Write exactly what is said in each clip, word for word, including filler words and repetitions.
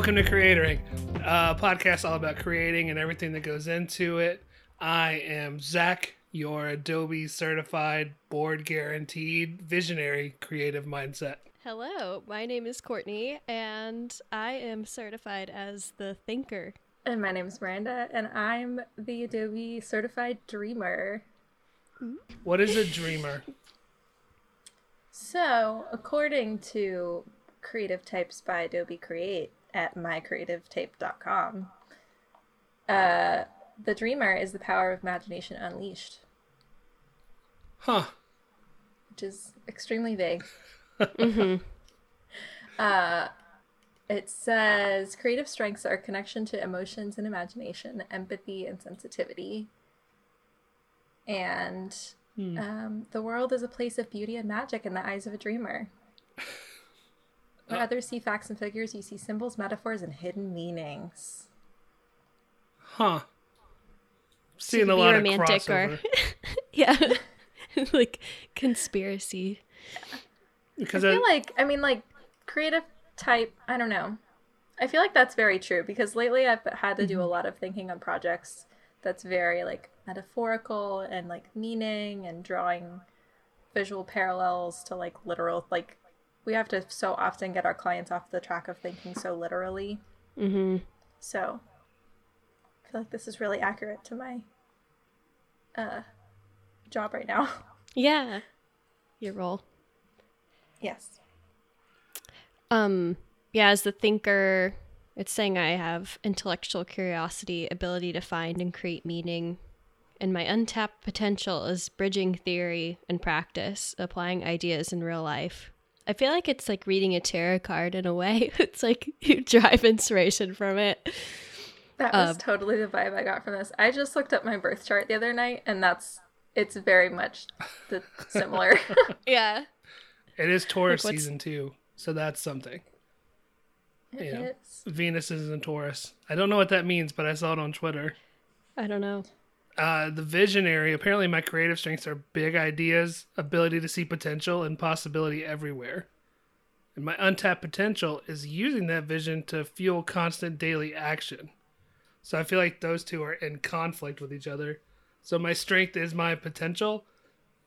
Welcome to Creatoring, a podcast all about creating and everything that goes into it. I am Zach, your Adobe certified, board guaranteed, visionary creative mindset. Hello, my name is Courtney, and I am certified as the thinker. And my name is Miranda, and I'm the Adobe certified dreamer. What is a dreamer? So, according to Creative Types by Adobe Create at my creative tape dot com, uh, the dreamer is the power of imagination unleashed. Huh. Which is extremely vague. Mm-hmm. Uh, it says creative strengths are connection to emotions and imagination, empathy and sensitivity. And hmm. um, the world is a place of beauty and magic in the eyes of a dreamer. Where uh, others see facts and figures, you see symbols, metaphors, and hidden meanings. Huh. Seeing so a lot romantic of crossover. Or... yeah. Like conspiracy. Yeah. Because I feel I... like, I mean, like creative type, I don't know. I feel like that's very true because lately I've had to mm-hmm. do a lot of thinking on projects that's very like metaphorical and like meaning and drawing visual parallels to like literal, like we have to so often get our clients off the track of thinking so literally. Mm-hmm. So I feel like this is really accurate to my uh, job right now. Yeah. Your role. Yes. Um, yeah, as the thinker, it's saying I have intellectual curiosity, ability to find and create meaning, and my untapped potential is bridging theory and practice, applying ideas in real life. I feel like it's like reading a tarot card in a way. It's like you derive inspiration from it. That was um, totally the vibe I got from this. I just looked up my birth chart the other night, and that's it's very much the similar. Yeah. It is Taurus like season too, so that's something. It you know, is. Venus is in Taurus. I don't know what that means, but I saw it on Twitter. I don't know. Uh, the visionary. Apparently, my creative strengths are big ideas, ability to see potential and possibility everywhere. And my untapped potential is using that vision to fuel constant daily action. So I feel like those two are in conflict with each other. So my strength is my potential.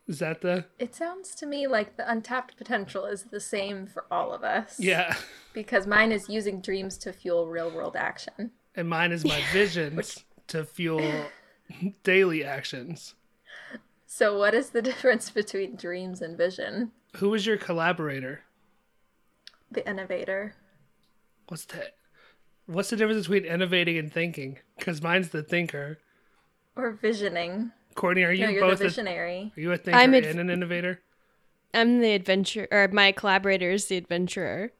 Is that the... It sounds to me like the untapped potential is the same for all of us. Yeah. Because mine is using dreams to fuel real-world action. And mine is my visions Which... to fuel daily actions. So what is the difference between dreams and vision? Who was your collaborator? The innovator. What's that? What's the difference between innovating and thinking? Because mine's the thinker. Or visioning. Courtney, are you no, you're both the visionary? A, are you a thinker ad- and an innovator? I'm the adventurer, or my collaborator is the adventurer.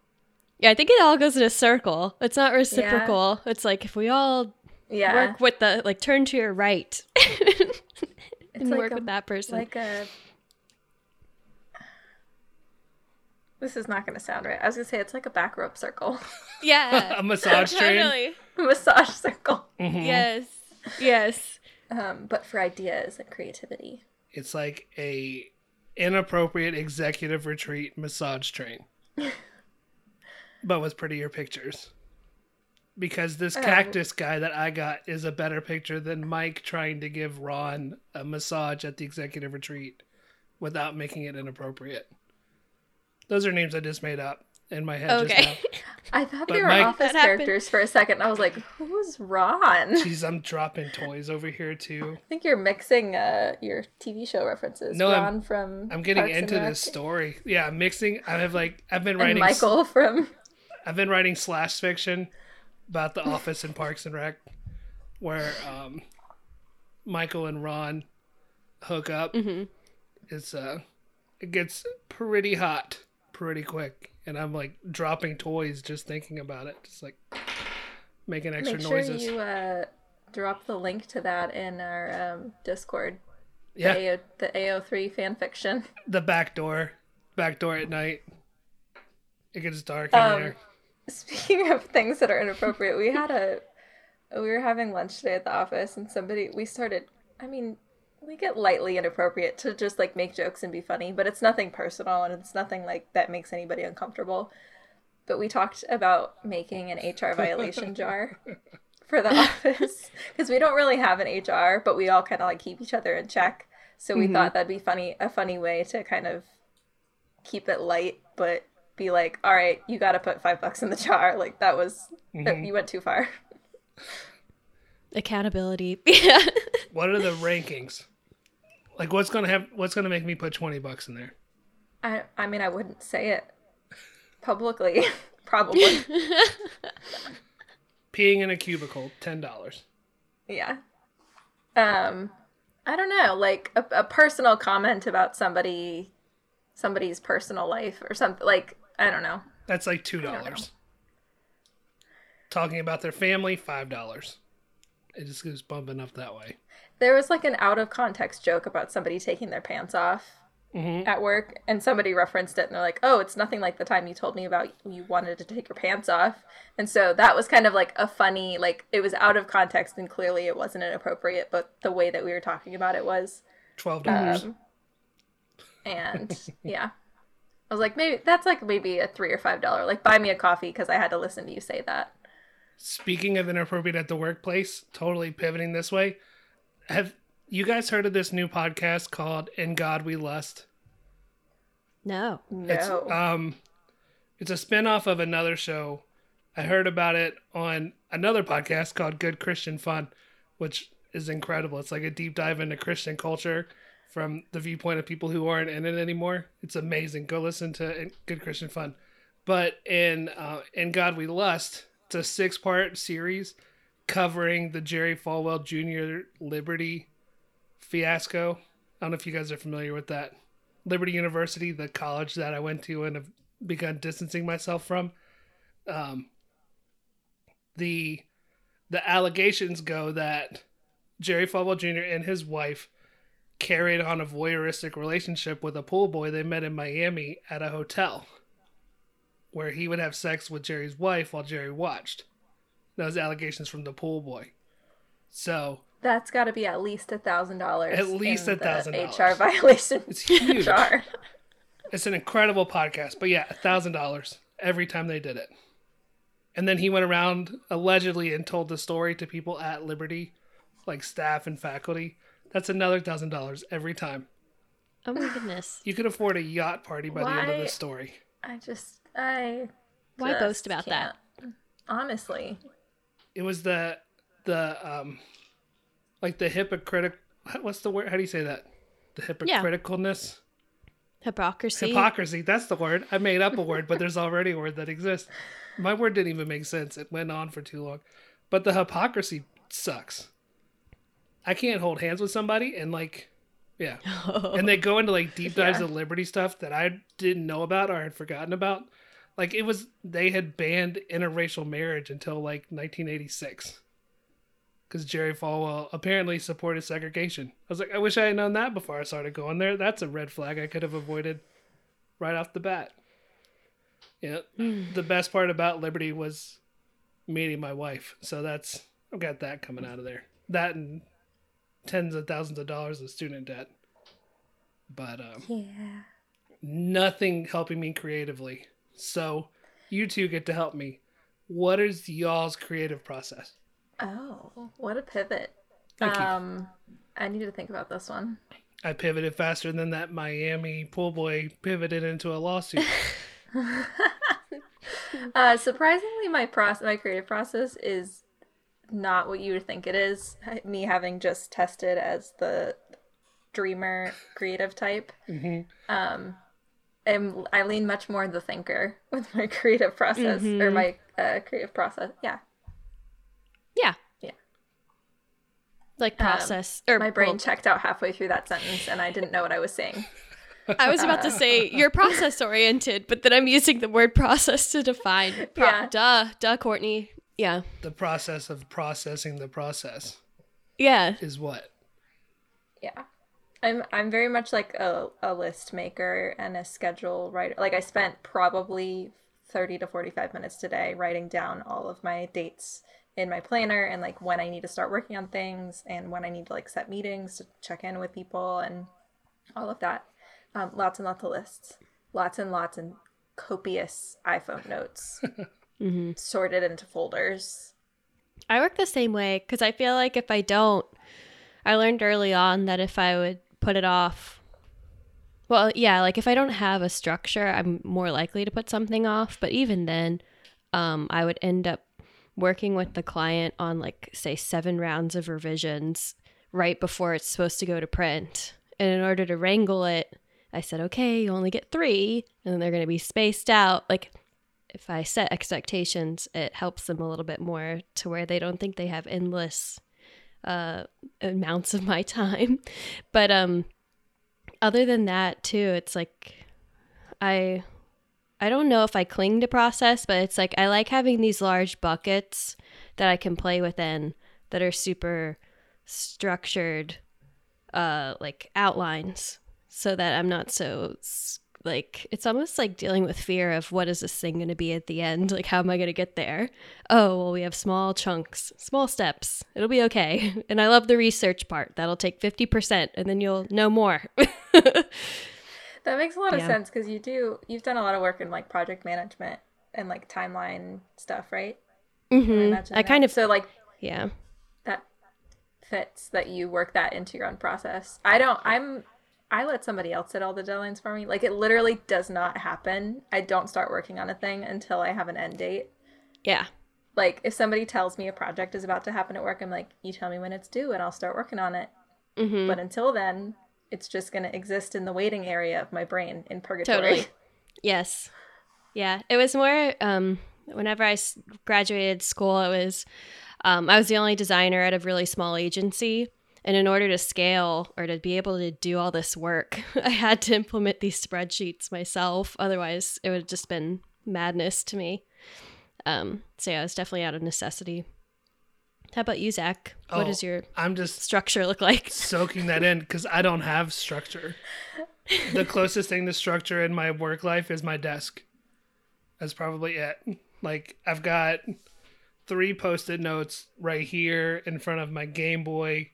Yeah, I think it all goes in a circle. It's not reciprocal. Yeah. It's like if we all yeah. work with the like, turn to your right, and it's like work a, with that person. Like a. This is not going to sound right. I was going to say it's like a back rub circle. Yeah, a massage train. Totally. A massage circle. Mm-hmm. Yes. Yes. Um, but for ideas and creativity. It's like a inappropriate executive retreat massage train. But with prettier pictures. Because this oh. cactus guy that I got is a better picture than Mike trying to give Ron a massage at the executive retreat without making it inappropriate. Those are names I just made up in my head okay. just now. I thought but they were Mike, office characters for a second. I was like, who's Ron? Jeez, I'm dropping toys over here, too. I think you're mixing uh, your T V show references. No, Ron I'm, from I'm getting Parks into this story. Yeah, I'm mixing. I have like, I've been writing... And Michael from... I've been writing slash fiction about The Office and Parks and Rec, where um, Michael and Ron hook up. Mm-hmm. It's uh, it gets pretty hot pretty quick. And I'm like dropping toys just thinking about it, just like making extra Make sure noises. Make sure you uh, drop the link to that in our um, Discord. Yeah, the, A O, the A O three fan fiction. The back door, back door at night. It gets dark um, in there. Speaking of things that are inappropriate, we had a we were having lunch today at the office, and somebody we started. I mean, we get lightly inappropriate to just like make jokes and be funny, but it's nothing personal and it's nothing like that makes anybody uncomfortable. but we talked about making an H R violation jar for the office because we don't really have an H R, but we all kind of like keep each other in check. So we mm-hmm. thought that'd be funny, a funny way to kind of keep it light, but be like, all right, you got to put five bucks in the jar. Like that was, mm-hmm. that, you went too far. Accountability. Yeah. What are the rankings? Like what's going to have, what's going to make me put twenty bucks in there? I I mean, I wouldn't say it publicly, probably. Peeing in a cubicle, ten dollars. Yeah. Um, I don't know, like a, a personal comment about somebody, somebody's personal life or something. Like, I don't know. That's like two dollars. Talking about their family, five dollars. It just goes bumping up that way. There was like an out of context joke about somebody taking their pants off mm-hmm. at work, and somebody referenced it and they're like, oh, it's nothing like the time you told me about you wanted to take your pants off. And so that was kind of like a funny, like it was out of context and clearly it wasn't inappropriate, but the way that we were talking about it was twelve dollars. Um, and yeah, I was like, maybe that's like maybe a three or five dollar, like buy me a coffee because I had to listen to you say that. Speaking of inappropriate at the workplace, totally pivoting this way. Have you guys heard of this new podcast called In God We Lust? No. No. It's, um, it's a spinoff of another show. I heard about it on another podcast called Good Christian Fun, which is incredible. It's like a deep dive into Christian culture from the viewpoint of people who aren't in it anymore. It's amazing. Go listen to Good Christian Fun. But in uh, In God We Lust, it's a six-part series covering the Jerry Falwell Junior Liberty fiasco. I don't know if you guys are familiar with that. Liberty University, the college that I went to and have begun distancing myself from. Um, the the allegations go that Jerry Falwell Junior and his wife carried on a voyeuristic relationship with a pool boy they met in Miami at a hotel, where he would have sex with Jerry's wife while Jerry watched. Those allegations from the pool boy. So that's got to be at least a thousand dollars. At least a thousand dollars. H R violation. It's huge. Jar. It's an incredible podcast, but yeah, a thousand dollars every time they did it. And then he went around allegedly and told the story to people at Liberty, like staff and faculty. That's another thousand dollars every time. Oh my goodness! You could afford a yacht party by Why? the end of this story. I just I. Why just boast about can't. that? Honestly. It was the, the, um, like the hypocritical, what's the word? How do you say that? The hypocriticalness? Yeah. Hypocrisy. Hypocrisy. That's the word. I made up a word, but there's already a word that exists. My word didn't even make sense. It went on for too long. But the hypocrisy sucks. I can't hold hands with somebody and like, yeah. Oh. And they go into like deep dives yeah. of Liberty stuff that I didn't know about or had forgotten about. Like it was, they had banned interracial marriage until like nineteen eighty-six because Jerry Falwell apparently supported segregation. I was like, I wish I had known that before I started going there. That's a red flag I could have avoided right off the bat. Yeah, mm. The best part about Liberty was meeting my wife. So that's, I've got that coming out of there. That and tens of thousands of dollars of student debt. But um, yeah, nothing helping me creatively. So you two get to help me. What is y'all's creative process? Oh, what a pivot. Thank um, you. I need to think about this one. I pivoted faster than that Miami pool boy pivoted into a lawsuit. uh, surprisingly, my process, my creative process is not what you would think it is. Me having just tested as the dreamer creative type. Mm-hmm. Um. I'm, I lean much more the thinker with my creative process mm-hmm. or my uh, creative process. Yeah. Yeah. Yeah. Like process. Um, or my brain well, checked out halfway through that sentence and I didn't know what I was saying. I was about uh, to say you're process oriented, but then I'm using the word process to define. Pro- yeah. Duh. Duh, Courtney. Yeah. The process of processing the process. Yeah. Is what? Yeah. I'm I'm very much like a, a list maker and a schedule writer. Like I spent probably thirty to forty-five minutes today writing down all of my dates in my planner and like when I need to start working on things and when I need to like set meetings to check in with people and all of that. Um, lots and lots of lists. Lots and lots and copious iPhone notes mm-hmm. sorted into folders. I work the same way because I feel like if I don't, I learned early on that if I would put it off, well, yeah, like if I don't have a structure, I'm more likely to put something off. But even then, um, I would end up working with the client on like, say, seven rounds of revisions right before it's supposed to go to print. And in order to wrangle it, I said, okay, you only get three, and they're going to be spaced out. Like, if I set expectations, it helps them a little bit more to where they don't think they have endless uh, amounts of my time. But um, other than that, too, it's like I I don't know if I cling to process, but it's like I like having these large buckets that I can play within that are super structured, uh, like outlines, so that I'm not so like, it's almost like dealing with fear of what is this thing going to be at the end? Like, how am I going to get there? Oh, well, we have small chunks, small steps. It'll be okay. And I love the research part. That'll take fifty percent and then you'll know more. That makes a lot of yeah. sense, because you do, you've done a lot of work in like project management and like timeline stuff, right? Mm-hmm. I, I kind of, so like, yeah, that fits that you work that into your own process. I don't, I'm, I let somebody else set all the deadlines for me. Like, it literally does not happen. I don't start working on a thing until I have an end date. Yeah. Like, if somebody tells me a project is about to happen at work, I'm like, you tell me when it's due and I'll start working on it. Mm-hmm. But until then, it's just going to exist in the waiting area of my brain in purgatory. Totally. Yes. Yeah. It was more, um, whenever I graduated school, it was, um, I was the only designer at a really small agency. And in order to scale or to be able to do all this work, I had to implement these spreadsheets myself. Otherwise, it would have just been madness to me. Um, so yeah, it was definitely out of necessity. How about you, Zach? Oh, what does your I'm just structure look like? Soaking that in, because I don't have structure. The closest thing to structure in my work life is my desk. That's probably it. Like, I've got three Post-it notes right here in front of my Game Boy,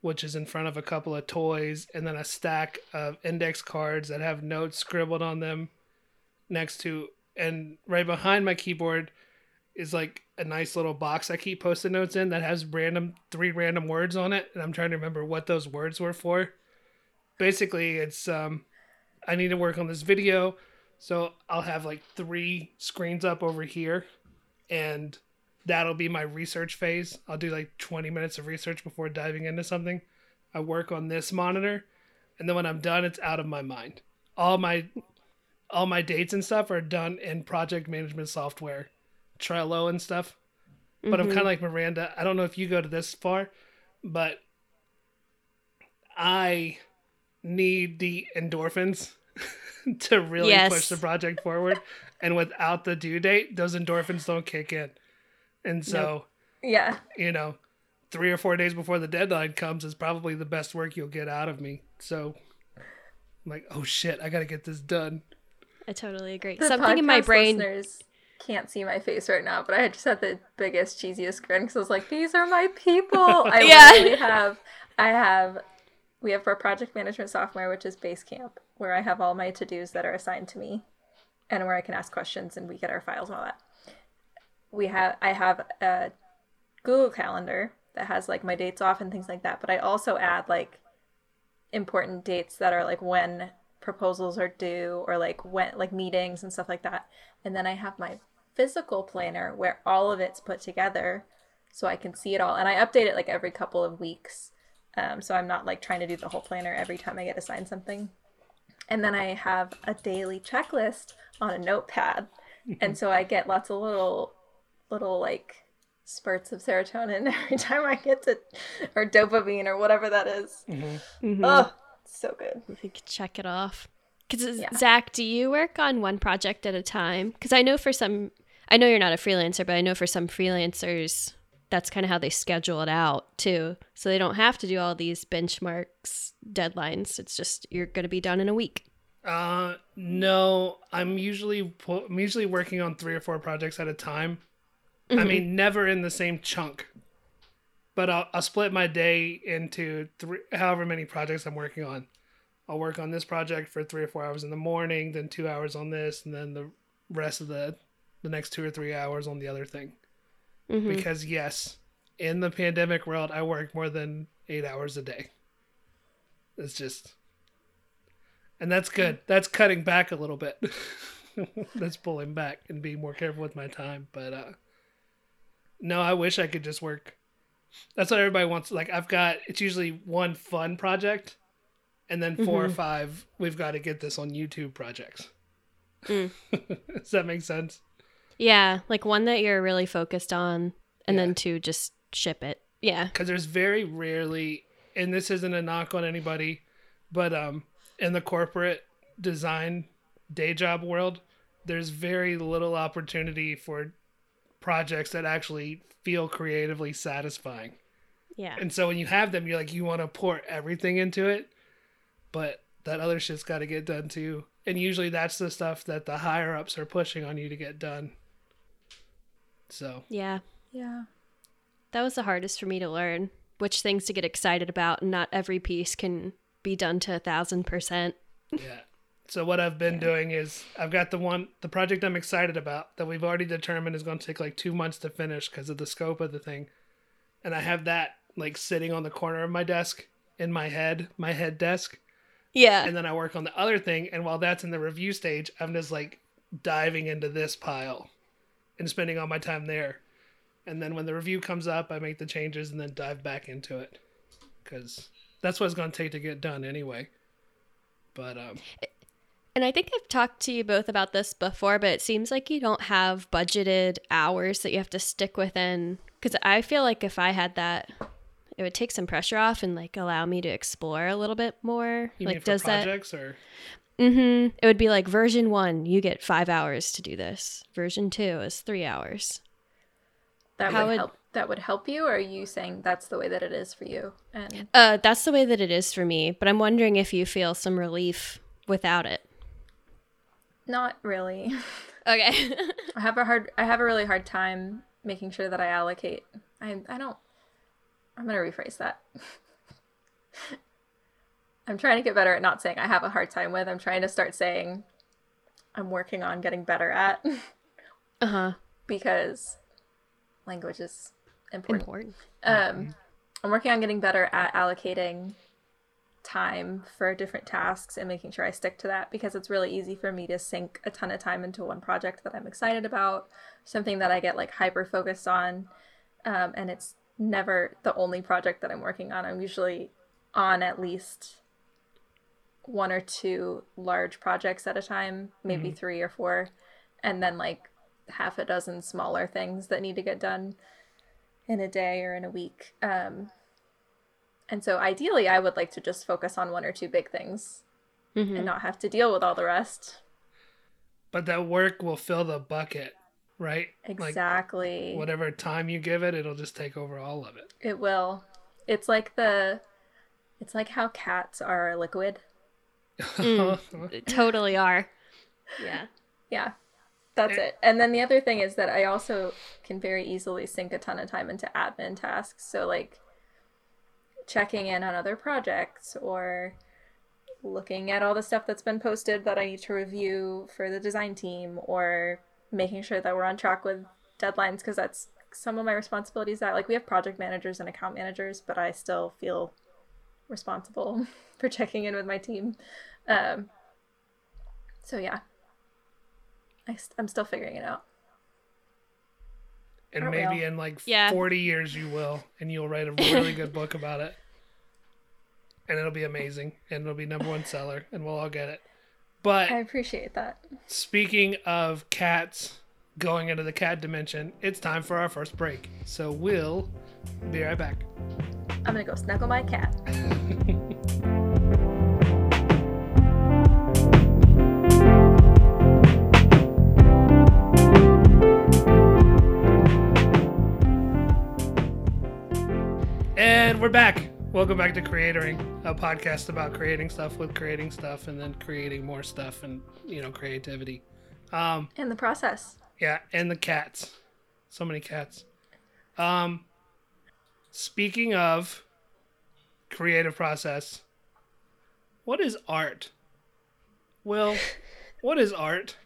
which is in front of a couple of toys, and then a stack of index cards that have notes scribbled on them next to, and right behind my keyboard is like a nice little box I keep Post-it notes in that has random, three random words on it. And I'm trying to remember what those words were for. Basically it's, um, I need to work on this video. So I'll have like three screens up over here, and that'll be my research phase. I'll do like twenty minutes of research before diving into something. I work on this monitor, and then when I'm done, it's out of my mind. All my all my dates and stuff are done in project management software, Trello and stuff. But mm-hmm. I'm kind of like Miranda. I don't know if you go to this far, but I need the endorphins to really yes. push the project forward. And without the due date, those endorphins don't kick in. And so, nope. yeah, you know, three or four days before the deadline comes is probably the best work you'll get out of me. So I'm like, oh, shit, I got to get this done. I totally agree. The Something in my brain. Listeners can't see my face right now, but I just had the biggest, cheesiest grin because I was like, these are my people. I yeah. literally have, I have, we have our project management software, which is Basecamp, where I have all my to-dos that are assigned to me and where I can ask questions and we get our files and all that. We have, I have a Google Calendar that has like my dates off and things like that. But I also add like important dates that are like when proposals are due or like when like meetings and stuff like that. And then I have my physical planner where all of it's put together so I can see it all. And I update it like every couple of weeks. Um, so I'm not like trying to do the whole planner every time I get assigned something. And then I have a daily checklist on a notepad. And so I get lots of little... little like spurts of serotonin every time I get to, or dopamine or whatever that is. Mm-hmm. Mm-hmm. Oh, it's so good. You can check it off. Because yeah. Zach, do you work on one project at a time? Because I know for some, I know you're not a freelancer, but I know for some freelancers, that's kind of how they schedule it out too. So they don't have to do all these benchmarks, deadlines. It's just, you're going to be done in a week. Uh, no, I'm usually, I'm usually working on three or four projects at a time. Mm-hmm. I mean, never in the same chunk, but I'll, I'll split my day into three, however many projects I'm working on. I'll work on this project for three or four hours in the morning, then two hours on this, and then the rest of the, the next two or three hours on the other thing. Mm-hmm. Because yes, in the pandemic world, I work more than eight hours a day. It's just, and that's good. That's cutting back a little bit. That's pulling back and being more careful with my time. But uh, no, I wish I could just work. That's what everybody wants. Like I've got, it's usually one fun project and then four mm-hmm. or five, we've got to get this on YouTube projects. Mm. Does that make sense? Yeah. Like one that you're really focused on and yeah. then two, just ship it. Yeah. Because there's very rarely, and this isn't a knock on anybody, but um, in the corporate design day job world, there's very little opportunity for projects that actually feel creatively satisfying. Yeah. And so when you have them, you're like, you want to pour everything into it, but that other shit's got to get done too. And usually that's the stuff that the higher ups are pushing on you to get done. So. Yeah. Yeah. That was the hardest for me to learn, which things to get excited about. And not every piece can be done to a thousand percent. Yeah. So what I've been yeah. doing is I've got the one, the project I'm excited about that we've already determined is going to take like two months to finish because of the scope of the thing. And I have that like sitting on the corner of my desk in my head, my head desk. Yeah. And then I work on the other thing. And while that's in the review stage, I'm just like diving into this pile and spending all my time there. And then when the review comes up, I make the changes and then dive back into it because that's what it's going to take to get done anyway. But, um, it- and I think I've talked to you both about this before, but it seems like you don't have budgeted hours that you have to stick within. Because I feel like if I had that, it would take some pressure off and like allow me to explore a little bit more. You like, mean for does projects that... or? Mm-hmm. It would be like version one, you get five hours to do this. Version two is three hours. That would, would help. That would help you, or are you saying that's the way that it is for you? And uh, that's the way that it is for me. But I'm wondering if you feel some relief without it. Not really. Okay. I have a hard. I have a really hard time making sure that I allocate. I. I don't. I'm gonna rephrase that. I'm trying to get better at not saying I have a hard time with. I'm trying to start saying I'm working on getting better at. Uh huh. Because language is important. Important. Um, mm-hmm. I'm working on getting better at allocating time for different tasks and making sure I stick to that, because it's really easy for me to sink a ton of time into one project that I'm excited about, something that I get like hyper focused on, um, and it's never the only project that I'm working on. I'm usually on at least one or two large projects at a time, maybe mm-hmm. three or four, and then like half a dozen smaller things that need to get done in a day or in a week. Um, And so ideally, I would like to just focus on one or two big things mm-hmm. and not have to deal with all the rest. But that work will fill the bucket, right? Exactly. Like, whatever time you give it, it'll just take over all of it. It will. It's like the, it's like how cats are liquid. mm, totally are. Yeah. Yeah. That's it. And then the other thing is that I also can very easily sink a ton of time into admin tasks. So like, checking in on other projects or looking at all the stuff that's been posted that I need to review for the design team, or making sure that we're on track with deadlines, because that's some of my responsibilities. That like we have project managers and account managers, but I still feel responsible for checking in with my team. Um, so yeah, I st- I'm still figuring it out. And maybe in like yeah. forty years you will, and you'll write a really good book about it. And it'll be amazing, and it'll be number one seller, and we'll all get it. But I appreciate that. Speaking of cats going into the cat dimension, it's time for our first break. So we'll be right back. I'm going to go snuggle my cat. And we're back. Welcome back to Creatoring, a podcast about creating stuff with creating stuff and then creating more stuff and, you know, creativity. Um, and the process. Yeah, and the cats. So many cats. Um, speaking of creative process, What is art? Will, what is art?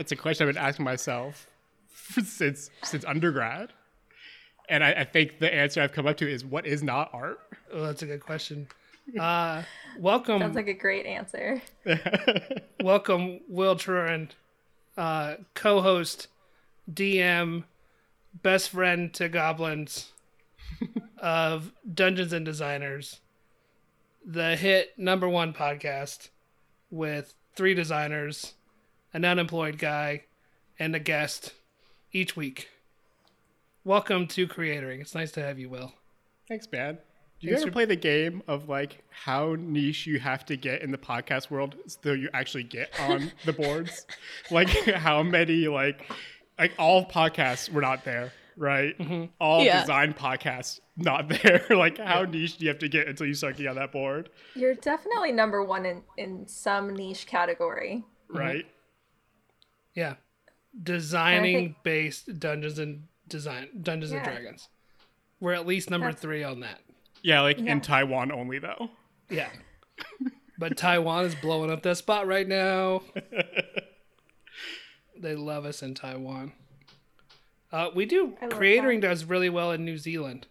It's a question I've been asking myself since since undergrad. And I, I think the answer I've come up to is, what is not art? Oh, that's a good question. Uh, welcome. Sounds like a great answer. Welcome, Will Truran, uh, co-host, D M, best friend to goblins of Dungeons and Designers, the hit number one podcast with three designers, an unemployed guy, and a guest each week. Welcome to Creatoring. It's nice to have you, Will. Thanks, man. Do you Thanks ever for... play the game of like how niche you have to get in the podcast world so you actually get on the boards? Like how many, like, like all podcasts were not there, right? Mm-hmm. All yeah. design podcasts not there. Like how yeah. niche do you have to get until you start getting on that board? You're definitely number one in, in some niche category. Right? Mm-hmm. Yeah. Designing-based think... Dungeons and Design Dungeons yeah. and Dragons. We're at least number That's... three on that. Yeah, like yeah. in Taiwan only, though. Yeah. But Taiwan is blowing up that spot right now. They love us in Taiwan. Uh, we do. Creatoring that. does really well in New Zealand.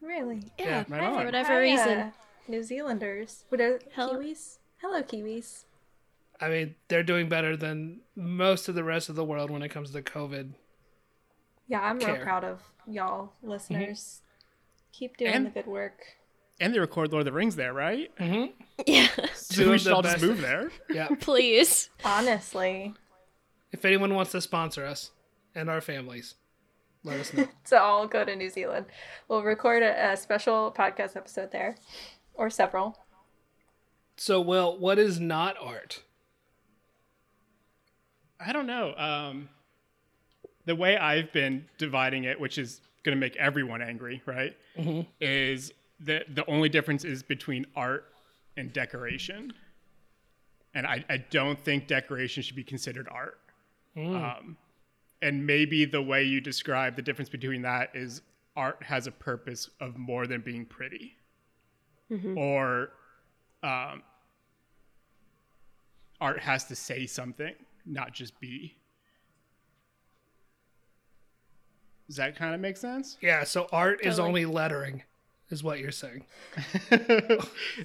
Really? Yeah. yeah right for whatever Hi, reason. Uh, New Zealanders. What are, Hello. Kiwis? Hello, Kiwis. I mean, they're doing better than most of the rest of the world when it comes to COVID. Yeah, I'm care. real proud of y'all listeners. Mm-hmm. Keep doing and, the good work. And they record Lord of the Rings there, right? Mm-hmm. Yeah. So we should all just move there. Yeah. Please. Honestly. If anyone wants to sponsor us and our families, let us know. So I'll go to New Zealand. We'll record a, a special podcast episode there, or several. So, Will, what is not art? I don't know. Um, the way I've been dividing it, which is going to make everyone angry, right? Mm-hmm. Is the the only difference is between art and decoration, and I, I don't think decoration should be considered art. Mm. Um, and maybe the way you describe the difference between that is art has a purpose of more than being pretty, mm-hmm. or um, art has to say something, not just be. Does that kind of make sense? Yeah, so art totally. is only lettering, is what you're saying.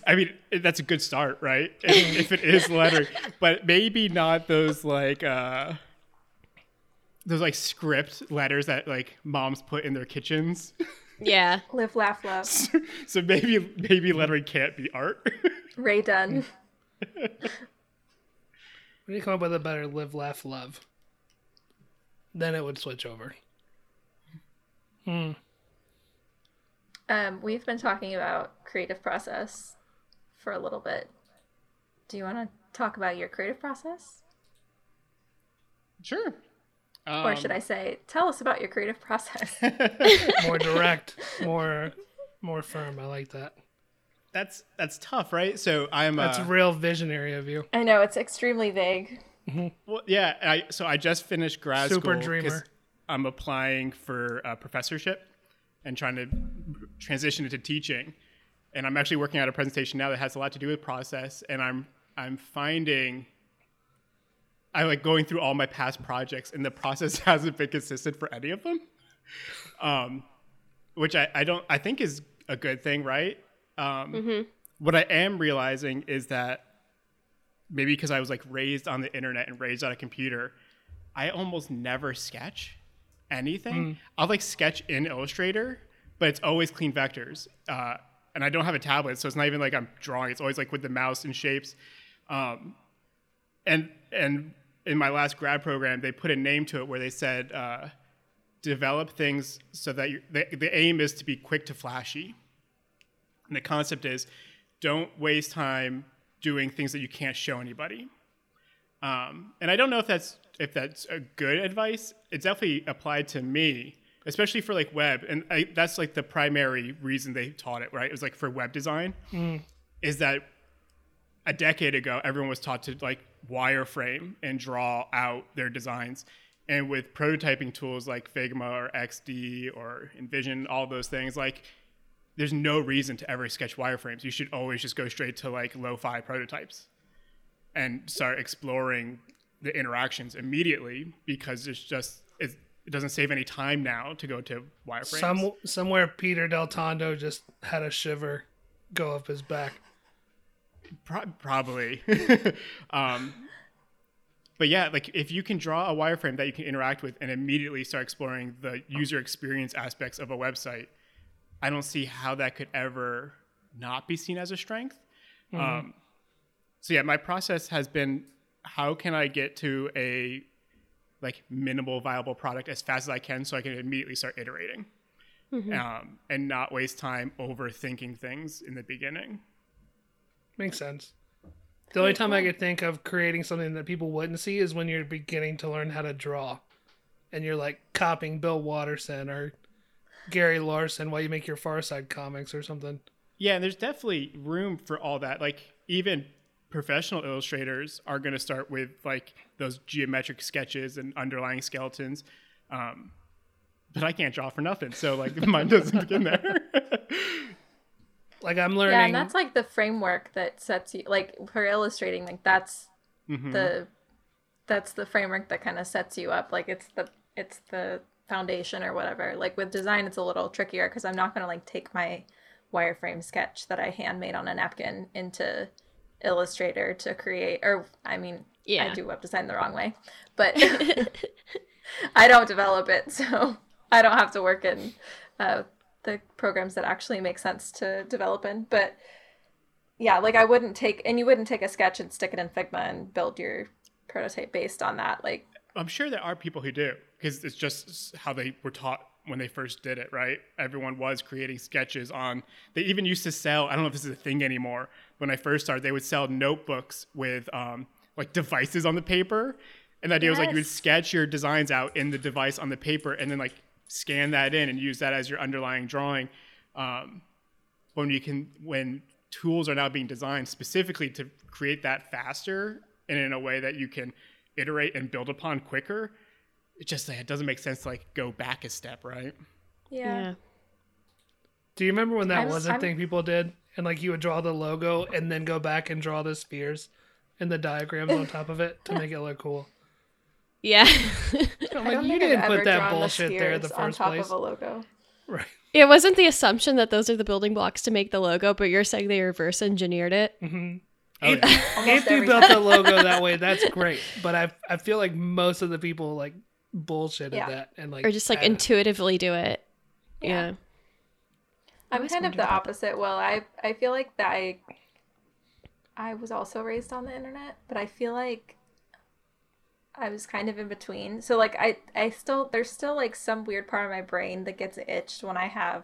I mean, that's a good start, right? If, if it is lettering. But maybe not those, like, uh, those, like, script letters that, like, moms put in their kitchens. Yeah. Live, laugh, love. So, so maybe maybe lettering can't be art. Ray Dunn. When you come up with a better live, laugh, love, then it would switch over. Hmm. Um, we've been talking about creative process for a little bit. Do you want to talk about your creative process? Sure. Um, or should I say, tell us about your creative process? More direct, more, more firm. I like that. That's that's tough, right? So I'm. That's uh, real visionary of you. I know, it's extremely vague. Mm-hmm. Well, yeah. I so I just finished grad Super school. Super dreamer. I'm applying for a professorship and trying to transition into teaching. And I'm actually working on a presentation now that has a lot to do with process. And I'm I'm finding, I like going through all my past projects and the process hasn't been consistent for any of them, um, which I, I don't, I think is a good thing, right? Um, mm-hmm. What I am realizing is that maybe because I was like raised on the internet and raised on a computer, I almost never sketch anything. Mm. I'll like sketch in Illustrator, but it's always clean vectors. Uh, and I don't have a tablet, so it's not even like I'm drawing. It's always like with the mouse and shapes. Um, and and in my last grad program, they put a name to it where they said, uh, develop things so that you're, the, the aim is to be quick to flashy. And the concept is don't waste time doing things that you can't show anybody. Um, and I don't know if that's if that's a good advice. It definitely applied to me, especially for like web. And I, that's like the primary reason they taught it, right? It was like for web design, mm. is that a decade ago, everyone was taught to like wireframe and draw out their designs. And with prototyping tools like Figma or X D or Envision, all those things, like there's no reason to ever sketch wireframes. You should always just go straight to like lo-fi prototypes and start exploring the interactions immediately, because it's just, it, it doesn't save any time now to go to wireframes. Some, somewhere Peter Del Tondo just had a shiver go up his back. Pro- probably. um, but yeah, like if you can draw a wireframe that you can interact with and immediately start exploring the user experience aspects of a website, I don't see how that could ever not be seen as a strength. Mm-hmm. Um, so yeah, my process has been, how can I get to a like minimal viable product as fast as I can so I can immediately start iterating, mm-hmm. um, and not waste time overthinking things in the beginning. Makes sense. The only time I could think of creating something that people wouldn't see is when you're beginning to learn how to draw and you're like copying Bill Watterson or Gary Larson while you make your Far Side comics or something. Yeah, and there's definitely room for all that. Like even professional illustrators are going to start with like those geometric sketches and underlying skeletons. Um, but I can't draw for nothing. So like mine doesn't get in there. Like I'm learning. Yeah, and that's like the framework that sets you, like for illustrating, like that's mm-hmm. the, that's the framework that kind of sets you up. Like it's the, it's the foundation or whatever. Like with design, it's a little trickier because I'm not going to like take my wireframe sketch that I handmade on a napkin into Illustrator to create, or I mean, yeah. I do web design the wrong way, but I don't develop it. So I don't have to work in, uh, the programs that actually make sense to develop in. But yeah, like I wouldn't take, and you wouldn't take a sketch and stick it in Figma and build your prototype based on that. Like I'm sure there are people who do, because it's just how they were taught when they first did it, right? Everyone was creating sketches on, they even used to sell, I don't know if this is a thing anymore, when I first started, they would sell notebooks with um, like devices on the paper. And the idea yes. was like you would sketch your designs out in the device on the paper and then like scan that in and use that as your underlying drawing. Um, when you can, when tools are now being designed specifically to create that faster and in a way that you can iterate and build upon quicker, it just it doesn't make sense to like go back a step, right? Yeah. yeah. Do you remember when that I'm, was a I'm... thing people did? And like you would draw the logo and then go back and draw the spheres and the diagrams on top of it to make it look cool. Yeah. I'm like, you didn't put that bullshit there in the first place. On top of a logo. Right. It wasn't the assumption that those are the building blocks to make the logo, but you're saying they reverse engineered it. Mm-hmm. Oh, if, yeah. if you built the logo that way, that's great. But I I feel like most of the people like bullshitted yeah. that and like or just like intuitively it. do it. Yeah. yeah. I'm kind of the opposite. Well, I I feel like that I I was also raised on the internet, but I feel like I was kind of in between. So like I, I still, there's still like some weird part of my brain that gets itched when I have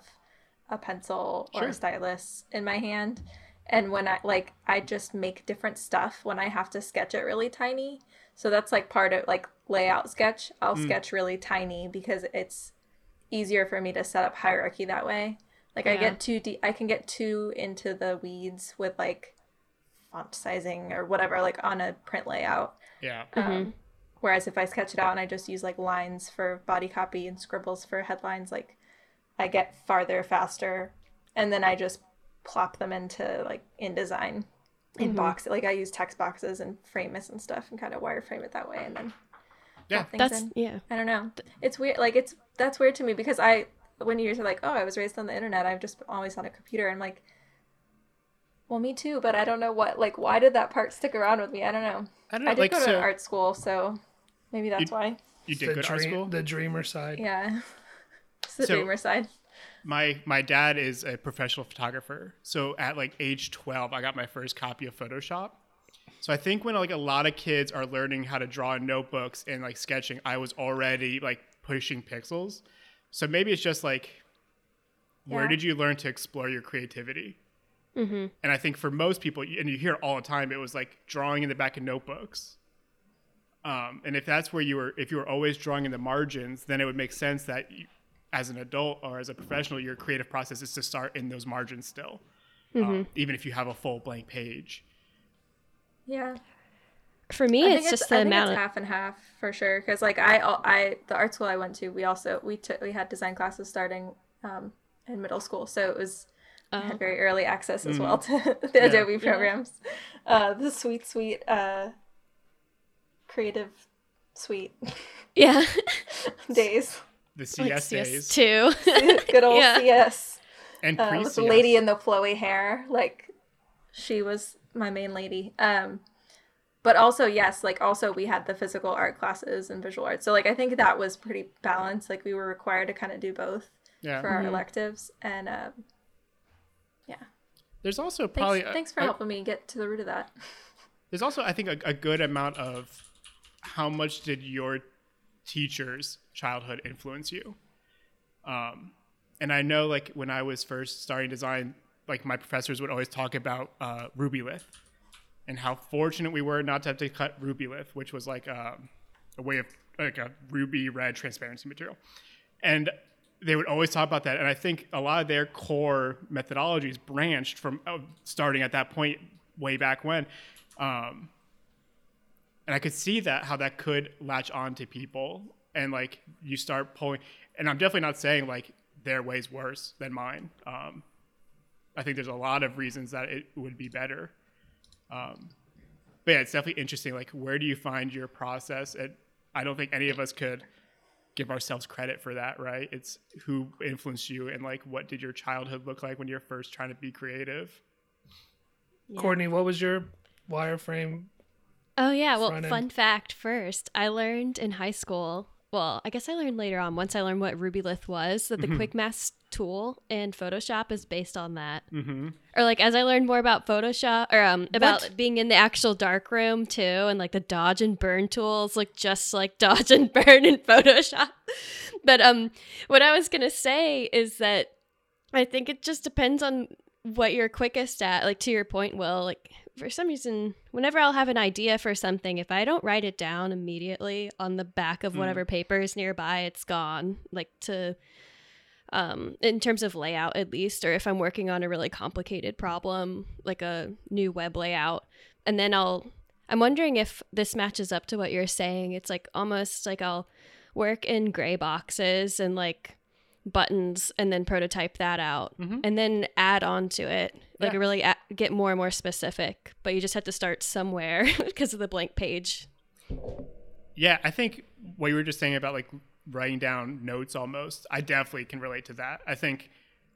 a pencil or sure. a stylus in my hand. And when I like, I just make different stuff when I have to sketch it really tiny. So that's like part of like layout sketch. I'll mm. sketch really tiny because it's easier for me to set up hierarchy that way. Like yeah. I get too deep, I can get too into the weeds with like font sizing or whatever, like on a print layout. Yeah. Um, mm-hmm. Whereas if I sketch it out and I just use like lines for body copy and scribbles for headlines, like I get farther faster, and then I just plop them into like InDesign in mm-hmm. box. Like I use text boxes and frames and stuff and kind of wireframe it that way. And then yeah, that's in. yeah. I don't know. It's weird. Like it's that's weird to me because I when you're like, oh, I was raised on the internet. I've just always on a computer. I'm like, well, me too. But I don't know what. Like, why did that part stick around with me? I don't know. I, don't know, I did like, go to so... art school, so. Maybe that's you, why. You did go to art school? The dreamer side. Yeah. It's the so dreamer side. My my dad is a professional photographer. So at like age twelve, I got my first copy of Photoshop. So I think when like a lot of kids are learning how to draw in notebooks and like sketching, I was already like pushing pixels. So maybe it's just like, yeah. where did you learn to explore your creativity? Mm-hmm. And I think for most people, and you hear all the time, it was like drawing in the back of notebooks. Um, and if that's where you were, if you were always drawing in the margins, then it would make sense that you, as an adult or as a professional, your creative process is to start in those margins still, mm-hmm. um, even if you have a full blank page. Yeah. For me, I it's think just it's, the I amount. Think it's half and half for sure. Because like I, I, the art school I went to, we also we took we had design classes starting um, in middle school, so it was Um, I had very early access as mm. well to the yeah. Adobe programs. Yeah. Uh, the sweet, sweet uh, creative suite. Yeah. days. The C S like days. Too. Good old yeah. C S. And pre-C S. Uh, with the lady in the flowy hair. Like, she was my main lady. Um, but also, yes, like, also we had the physical art classes and visual arts. So, like, I think that was pretty balanced. Like, we were required to kind of do both yeah. for mm-hmm. our electives. And, um, yeah. There's also probably... Thanks, a, thanks for a, helping me get to the root of that. There's also, I think, a, a good amount of how much did your teacher's childhood influence you? Um, and I know, like, when I was first starting design, like, my professors would always talk about uh, RubyLith and how fortunate we were not to have to cut RubyLith, which was, like, um, a way of, like, a ruby red transparency material. And they would always talk about that. And I think a lot of their core methodologies branched from oh, starting at that point way back when. Um, and I could see that, how that could latch on to people. And like you start pulling, and I'm definitely not saying like their way's worse than mine. Um, I think there's a lot of reasons that it would be better. Um, but yeah, it's definitely interesting. Like, where do you find your process? And I don't think any of us could give ourselves credit for that, right? It's who influenced you and like what did your childhood look like when you're first trying to be creative. Yeah. Courtney, what was your wireframe? Oh yeah, well, fun end? fact first, I learned in high school, well, I guess I learned later on once I learned what RubyLith was, that the mm-hmm. quick mask tool in Photoshop is based on that. Mm-hmm. Or like as I learned more about Photoshop or um about what? being in the actual darkroom too, and like the dodge and burn tools look just like dodge and burn in Photoshop. But um what I was gonna say is that I think it just depends on what you're quickest at. Like to your point, Will, like for some reason, whenever I'll have an idea for something, if I don't write it down immediately on the back of whatever mm. paper is nearby, it's gone. Like to Um, in terms of layout, at least, or if I'm working on a really complicated problem, like a new web layout. And then I'll, I'm wondering if this matches up to what you're saying. It's like almost like I'll work in gray boxes and like buttons and then prototype that out mm-hmm. and then add on to it. Like yeah. really a- get more and more specific, but you just have to start somewhere because of the blank page. Yeah, I think what you were just saying about like writing down notes almost, I definitely can relate to that. I think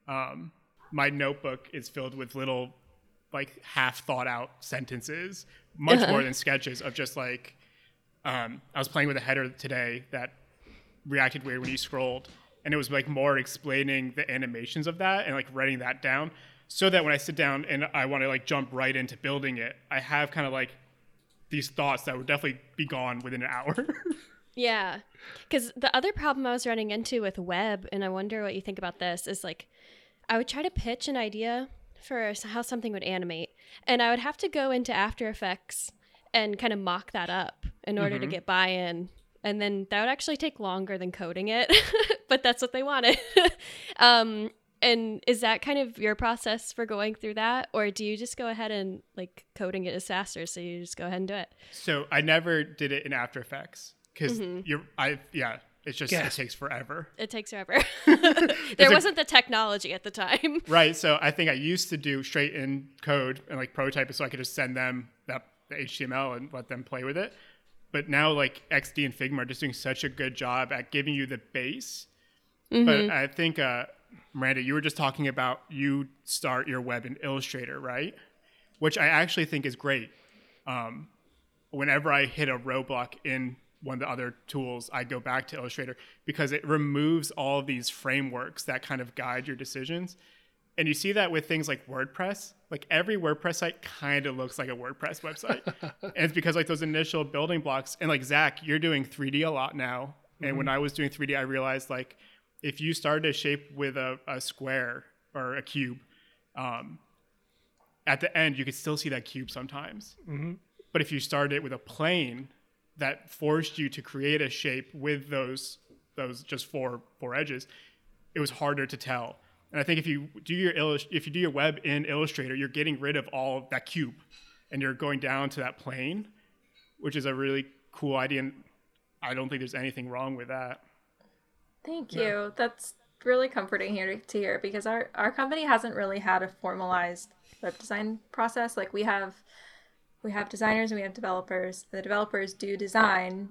um, my notebook is filled with little like half thought out sentences, much uh-huh. more than sketches of just like, um, I was playing with a header today that reacted weird when you scrolled, and it was like more explaining the animations of that and like writing that down so that when I sit down and I want to like jump right into building it, I have kind of like these thoughts that would definitely be gone within an hour. Yeah, because the other problem I was running into with web, and I wonder what you think about this, is like I would try to pitch an idea for how something would animate, and I would have to go into After Effects and kind of mock that up in order mm-hmm. to get buy-in, and then that would actually take longer than coding it, but that's what they wanted. um, and is that kind of your process for going through that, or do you just go ahead and like coding it is faster, so you just go ahead and do it? So I never did it in After Effects. Because mm-hmm. you're, I, yeah, it's just, yeah. it takes forever. It takes forever. There wasn't a, the technology at the time. Right. So I think I used to do straight in code and like prototype it so I could just send them that, the H T M L and let them play with it. But now like X D and Figma are just doing such a good job at giving you the base. Mm-hmm. But I think, uh, Miranda, you were just talking about you start your web in Illustrator, right? Which I actually think is great. Um, whenever I hit a roadblock in one of the other tools, I go back to Illustrator because it removes all of these frameworks that kind of guide your decisions. And you see that with things like WordPress. Like every WordPress site kind of looks like a WordPress website. And it's because like those initial building blocks, and like Zach, you're doing three D a lot now. Mm-hmm. And when I was doing three D, I realized like if you started a shape with a, a square or a cube, um, at the end, you could still see that cube sometimes. Mm-hmm. But if you started it with a plane, that forced you to create a shape with those those just four four edges, it was harder to tell. And I think if you do your illust- if you do your web in Illustrator, you're getting rid of all of that cube and you're going down to that plane, which is a really cool idea, and I don't think there's anything wrong with that. Thank you. No. That's really comforting here to hear, because our, our company hasn't really had a formalized web design process. Like we have, we have designers and we have developers. The developers do design,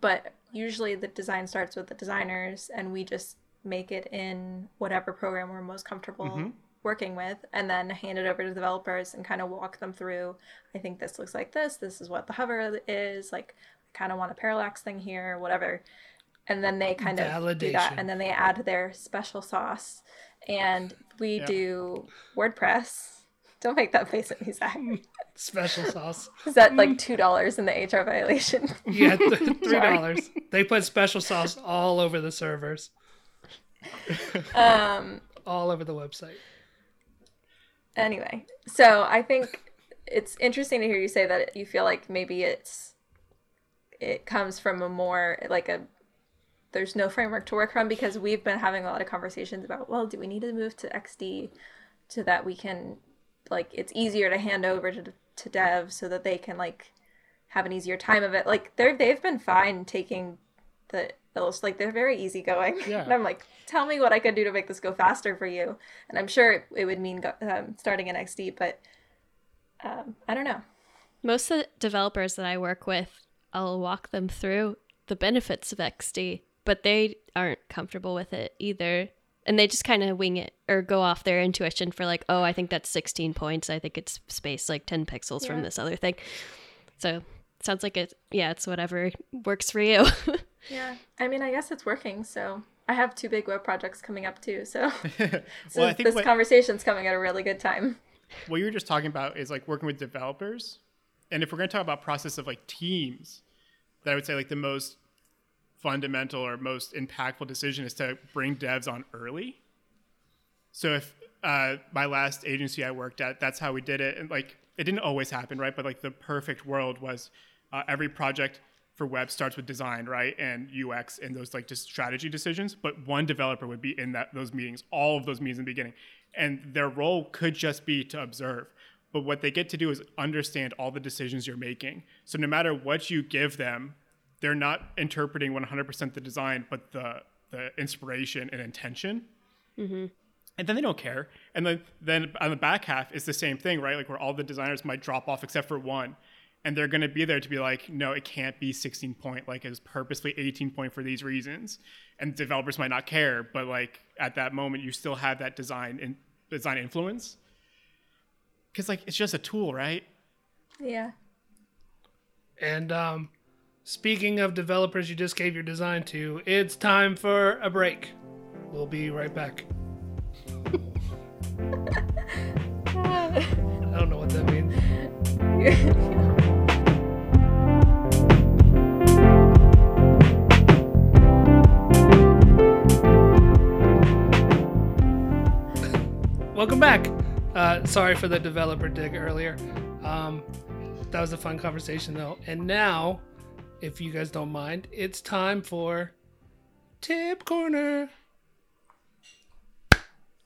but usually the design starts with the designers and we just make it in whatever program we're most comfortable mm-hmm. working with, and then hand it over to developers and kind of walk them through, I think this looks like this, this is what the hover is, like I kind of want a parallax thing here, whatever. And then they kind Validation. Of do that, and then they add their special sauce. And we yeah. do WordPress. Don't make that face at me, Zach. Special sauce. Is that like two dollars in the H R violation? Yeah, three dollars. They put special sauce all over the servers. Um, all over the website. Anyway, so I think it's interesting to hear you say that you feel like maybe it's it comes from a more like a there's no framework to work from, because we've been having a lot of conversations about, well, do we need to move to X D so that we can, like, it's easier to hand over to to dev so that they can, like, have an easier time of it. Like, they're, they've been fine taking the illust, like, they're very easygoing. Yeah. And I'm like, tell me what I could do to make this go faster for you. And I'm sure it, it would mean go, um, starting in X D, but um, I don't know. Most of the developers that I work with, I'll walk them through the benefits of X D, but they aren't comfortable with it either. And they just kind of wing it or go off their intuition for like, oh, I think that's sixteen points. I think it's spaced like ten pixels yeah. from this other thing. So it sounds like it. Yeah, it's whatever works for you. Yeah. I mean, I guess it's working. So I have two big web projects coming up too. So, well, so I think this what, conversation's coming at a really good time. What you were just talking about is like working with developers. And if we're going to talk about process of like teams, then I would say like the most fundamental or most impactful decision is to bring devs on early. So if uh, my last agency I worked at, that's how we did it. And like, it didn't always happen, right? But like the perfect world was uh, every project for web starts with design, right? And U X and those like just strategy decisions. But one developer would be in that those meetings, all of those meetings in the beginning. And their role could just be to observe. But what they get to do is understand all the decisions you're making. So no matter what you give them, they're not interpreting one hundred percent the design, but the the inspiration and intention. Mm-hmm. And then they don't care. And then, then on the back half, it's the same thing, right? Like where all the designers might drop off except for one. And they're going to be there to be like, no, it can't be sixteen point. Like it was purposely eighteen point for these reasons. And developers might not care. But like at that moment, you still have that design in, design influence. Because like it's just a tool, right? Yeah. And... um. Speaking of developers you just gave your design to, it's time for a break. We'll be right back. I don't know what that means. Welcome back. Uh, sorry for the developer dig earlier. Um, that was a fun conversation, though. And now... if you guys don't mind, it's time for Tip Corner.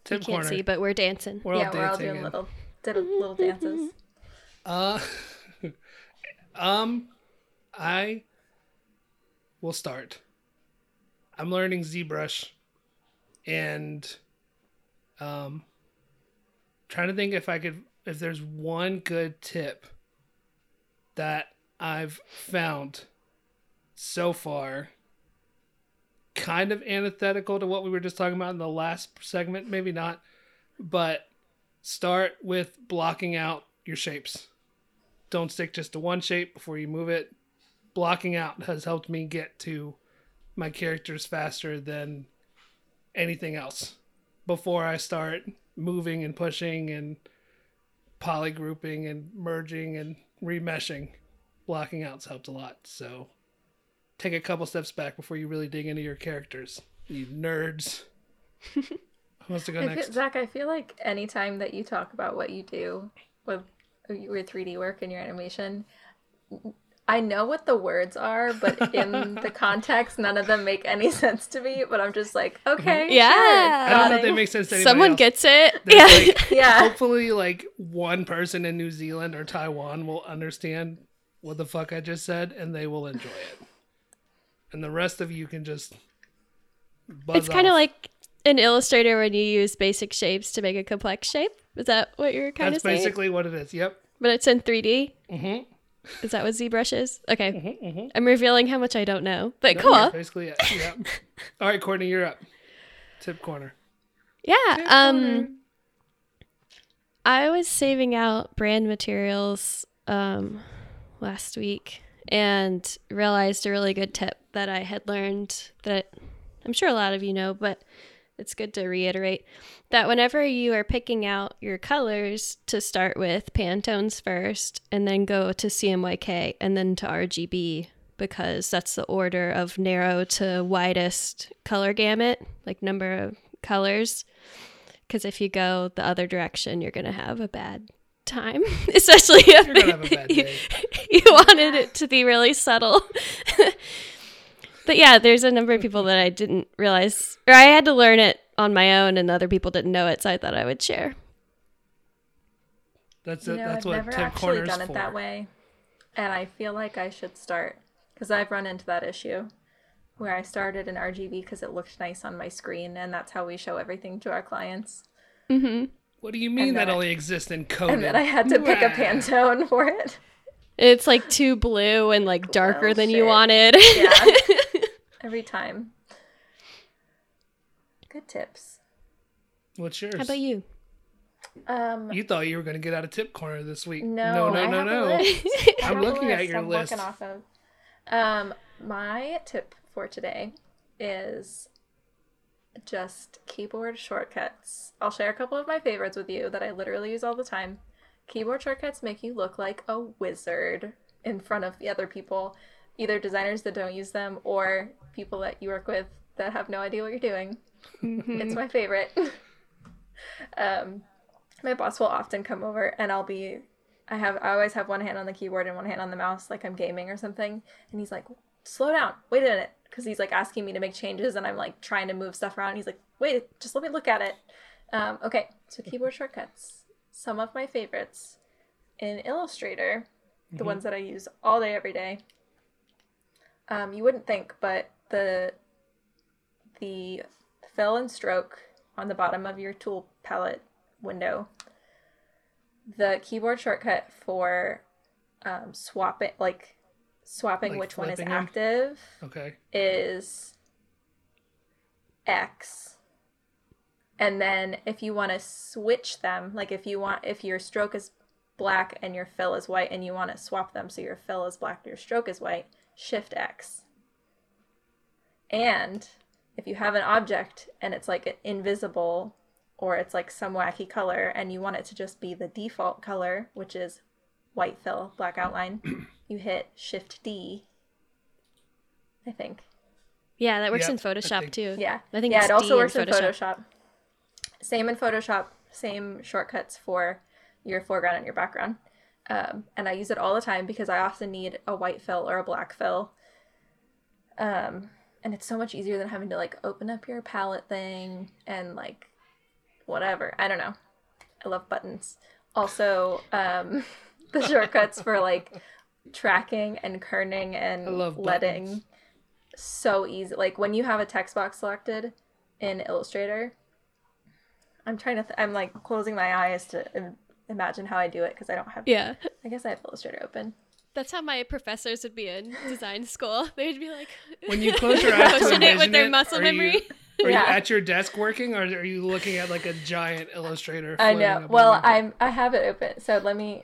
Tip you Corner. Can't see, but we're dancing. We're yeah, all we're dancing all doing little, little dances. Uh, um, I will start. I'm learning ZBrush, and um, trying to think if I could, if there's one good tip that I've found so far, kind of antithetical to what we were just talking about in the last segment, maybe not, but start with blocking out your shapes. Don't stick just to one shape before you move it. Blocking out has helped me get to my characters faster than anything else before I start moving and pushing and polygrouping and merging and remeshing. Blocking out's helped a lot, so take a couple steps back before you really dig into your characters, you nerds. Who wants to go next? I feel, Zach, I feel like any time that you talk about what you do with your three D work and your animation, I know what the words are, but in the context, none of them make any sense to me, but I'm just like, okay, mm-hmm. yeah. Sure, I don't know if they make sense to anybody Someone else. Gets it. Yeah. Like, yeah. Hopefully, like, one person in New Zealand or Taiwan will understand what the fuck I just said, and they will enjoy it. And the rest of you can just buzz off. It's kind of like in Illustrator when you use basic shapes to make a complex shape? Is that what you're kind That's of saying? That's basically what it is, yep. But it's in three D? Mm-hmm. Is that what ZBrush is? Okay. Mm-hmm, mm-hmm. I'm revealing how much I don't know, but no, cool. Yeah, basically, yeah. yeah. All right, Courtney, you're up. Tip corner. Yeah. Tip um, corner. I was saving out brand materials um, last week and realized a really good tip that I had learned that I'm sure a lot of you know, but it's good to reiterate that whenever you are picking out your colors, to start with Pantones first and then go to C M Y K and then to R G B, because that's the order of narrow to widest color gamut, like number of colors. Because if you go the other direction, you're going to have a bad time, especially if you're gonna have a bad day. you, you wanted it to be really subtle. But yeah, there's a number of people that I didn't realize, or I had to learn it on my own, and other people didn't know it, so I thought I would share. That's it. You know, that's I've what never tip corners done it for. That way, and I feel like I should start, because I've run into that issue where I started in R G B because it looked nice on my screen, and that's how we show everything to our clients. Mm-hmm. What do you mean that, that only I, exists in code? And then I had to pick a Pantone for it. It's like too blue and like darker well, than shit. You wanted. Yeah. Every time. Good tips. What's yours? How about you? Um, you thought you were going to get out of tip corner this week. No, no, no, no. no. I'm looking at your I'm list. I'm looking off of. Um, my tip for today is just keyboard shortcuts. I'll share a couple of my favorites with you that I literally use all the time. Keyboard shortcuts make you look like a wizard in front of the other people, either designers that don't use them or people that you work with that have no idea what you're doing. It's my favorite. Um, my boss will often come over and I'll be, I have, I always have one hand on the keyboard and one hand on the mouse, like I'm gaming or something. And he's like, slow down, wait a minute. Cause he's like asking me to make changes and I'm like trying to move stuff around. He's like, wait, just let me look at it. Um, okay. So keyboard shortcuts, some of my favorites in Illustrator, the mm-hmm. ones that I use all day, every day. Um, you wouldn't think, but the the fill and stroke on the bottom of your tool palette window, the keyboard shortcut for um, swap it, like swapping like which one is active, okay, is X. And then if you want to switch them, like if you want, if your stroke is black and your fill is white, and you want to swap them so your fill is black, your stroke is white, Shift X. And if you have an object and it's like invisible or it's like some wacky color and you want it to just be the default color, which is white fill, black outline, you hit Shift D, I think. Yeah, that works yeah, in Photoshop think, too. Yeah, I think yeah, it's it also D works in Photoshop. in Photoshop. Same in Photoshop, same shortcuts for your foreground and your background. Um, and I use it all the time because I often need a white fill or a black fill. Um, and it's so much easier than having to like open up your palette thing and like whatever. I don't know. I love buttons. Also, um, the shortcuts for like tracking and kerning and leading. So easy. Like when you have a text box selected in Illustrator, I'm trying to, th- I'm like closing my eyes to um, imagine how I do it because I don't have yeah I guess I have Illustrator open. That's how my professors would be in design school. They'd be like when you close your eyes to it with their muscle are memory you, are yeah. you at your desk working or are you looking at like a giant Illustrator? I know well I'm I have it open so let me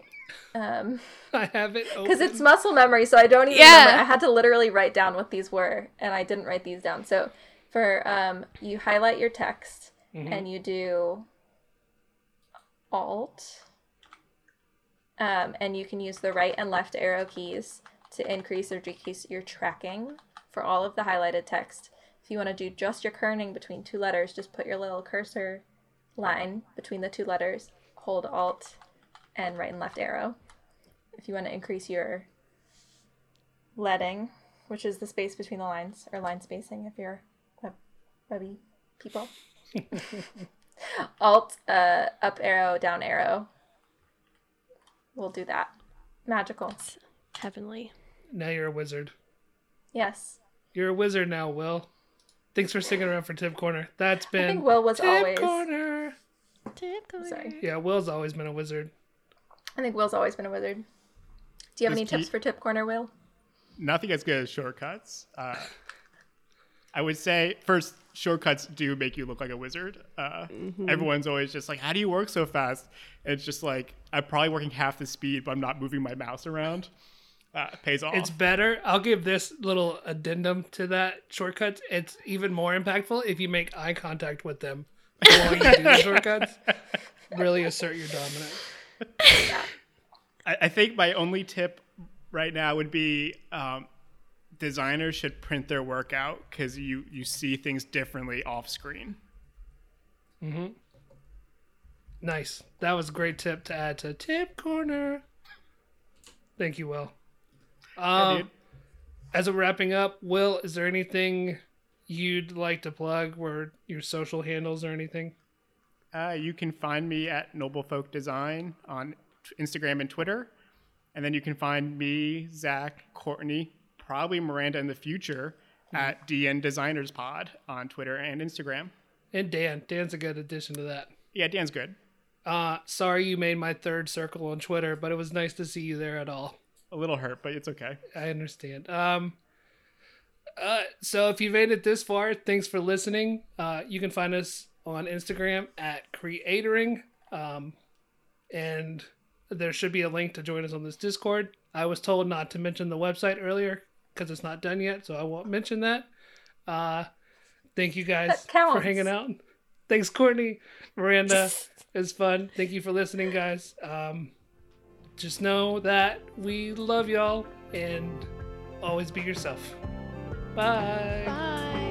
um I have it open because it's muscle memory so I don't even yeah. remember. I had to literally write down what these were and I didn't write these down. So for um you highlight your text mm-hmm. and you do Alt. Um, and you can use the right and left arrow keys to increase or decrease your tracking for all of the highlighted text. If you want to do just your kerning between two letters, just put your little cursor line between the two letters, hold Alt and right and left arrow. If you want to increase your leading, which is the space between the lines, or line spacing if you're web- webby people, Alt, uh, up arrow, down arrow. We'll do that. Magical. It's heavenly. Now you're a wizard. Yes. You're a wizard now, Will. Thanks for sticking around for Tip Corner. That's been I think Will was Tip always... Corner. Tip Corner. Sorry. Yeah, Will's always been a wizard. I think Will's always been a wizard. Do you have Is any tips he... for Tip Corner, Will? Nothing as good as shortcuts. Uh, I would say, first, shortcuts do make you look like a wizard. Uh, mm-hmm. Everyone's always just like, how do you work so fast? And it's just like, I'm probably working half the speed, but I'm not moving my mouse around. Uh, it pays off. It's better. I'll give this little addendum to that shortcuts. It's even more impactful if you make eye contact with them while you do the shortcuts. Really assert your dominance. I, I think my only tip right now would be um, designers should print their work out because you, you see things differently off screen. Mm-hmm. Nice. That was a great tip to add to Tip Corner. Thank you, Will. Um, yeah, as we're wrapping up, Will, is there anything you'd like to plug, where your social handles or anything? Uh, you can find me at Noble Folk Design on Instagram and Twitter. And then you can find me, Zach, Courtney, probably Miranda in the future mm-hmm. at D N Designers Pod on Twitter and Instagram. And Dan. Dan's a good addition to that. Yeah, Dan's good. Uh, sorry you made my third circle on Twitter, but it was nice to see you there at all. A little hurt, but it's okay. I understand. Um, uh, so if you've made it this far, thanks for listening. Uh, you can find us on Instagram at Creatoring. Um, and there should be a link to join us on this Discord. I was told not to mention the website earlier because it's not done yet, so I won't mention that. Uh, thank you guys for hanging out. Thanks, Courtney. Miranda, it's fun. Thank you for listening, guys. Um, just know that we love y'all and always be yourself. Bye. Bye.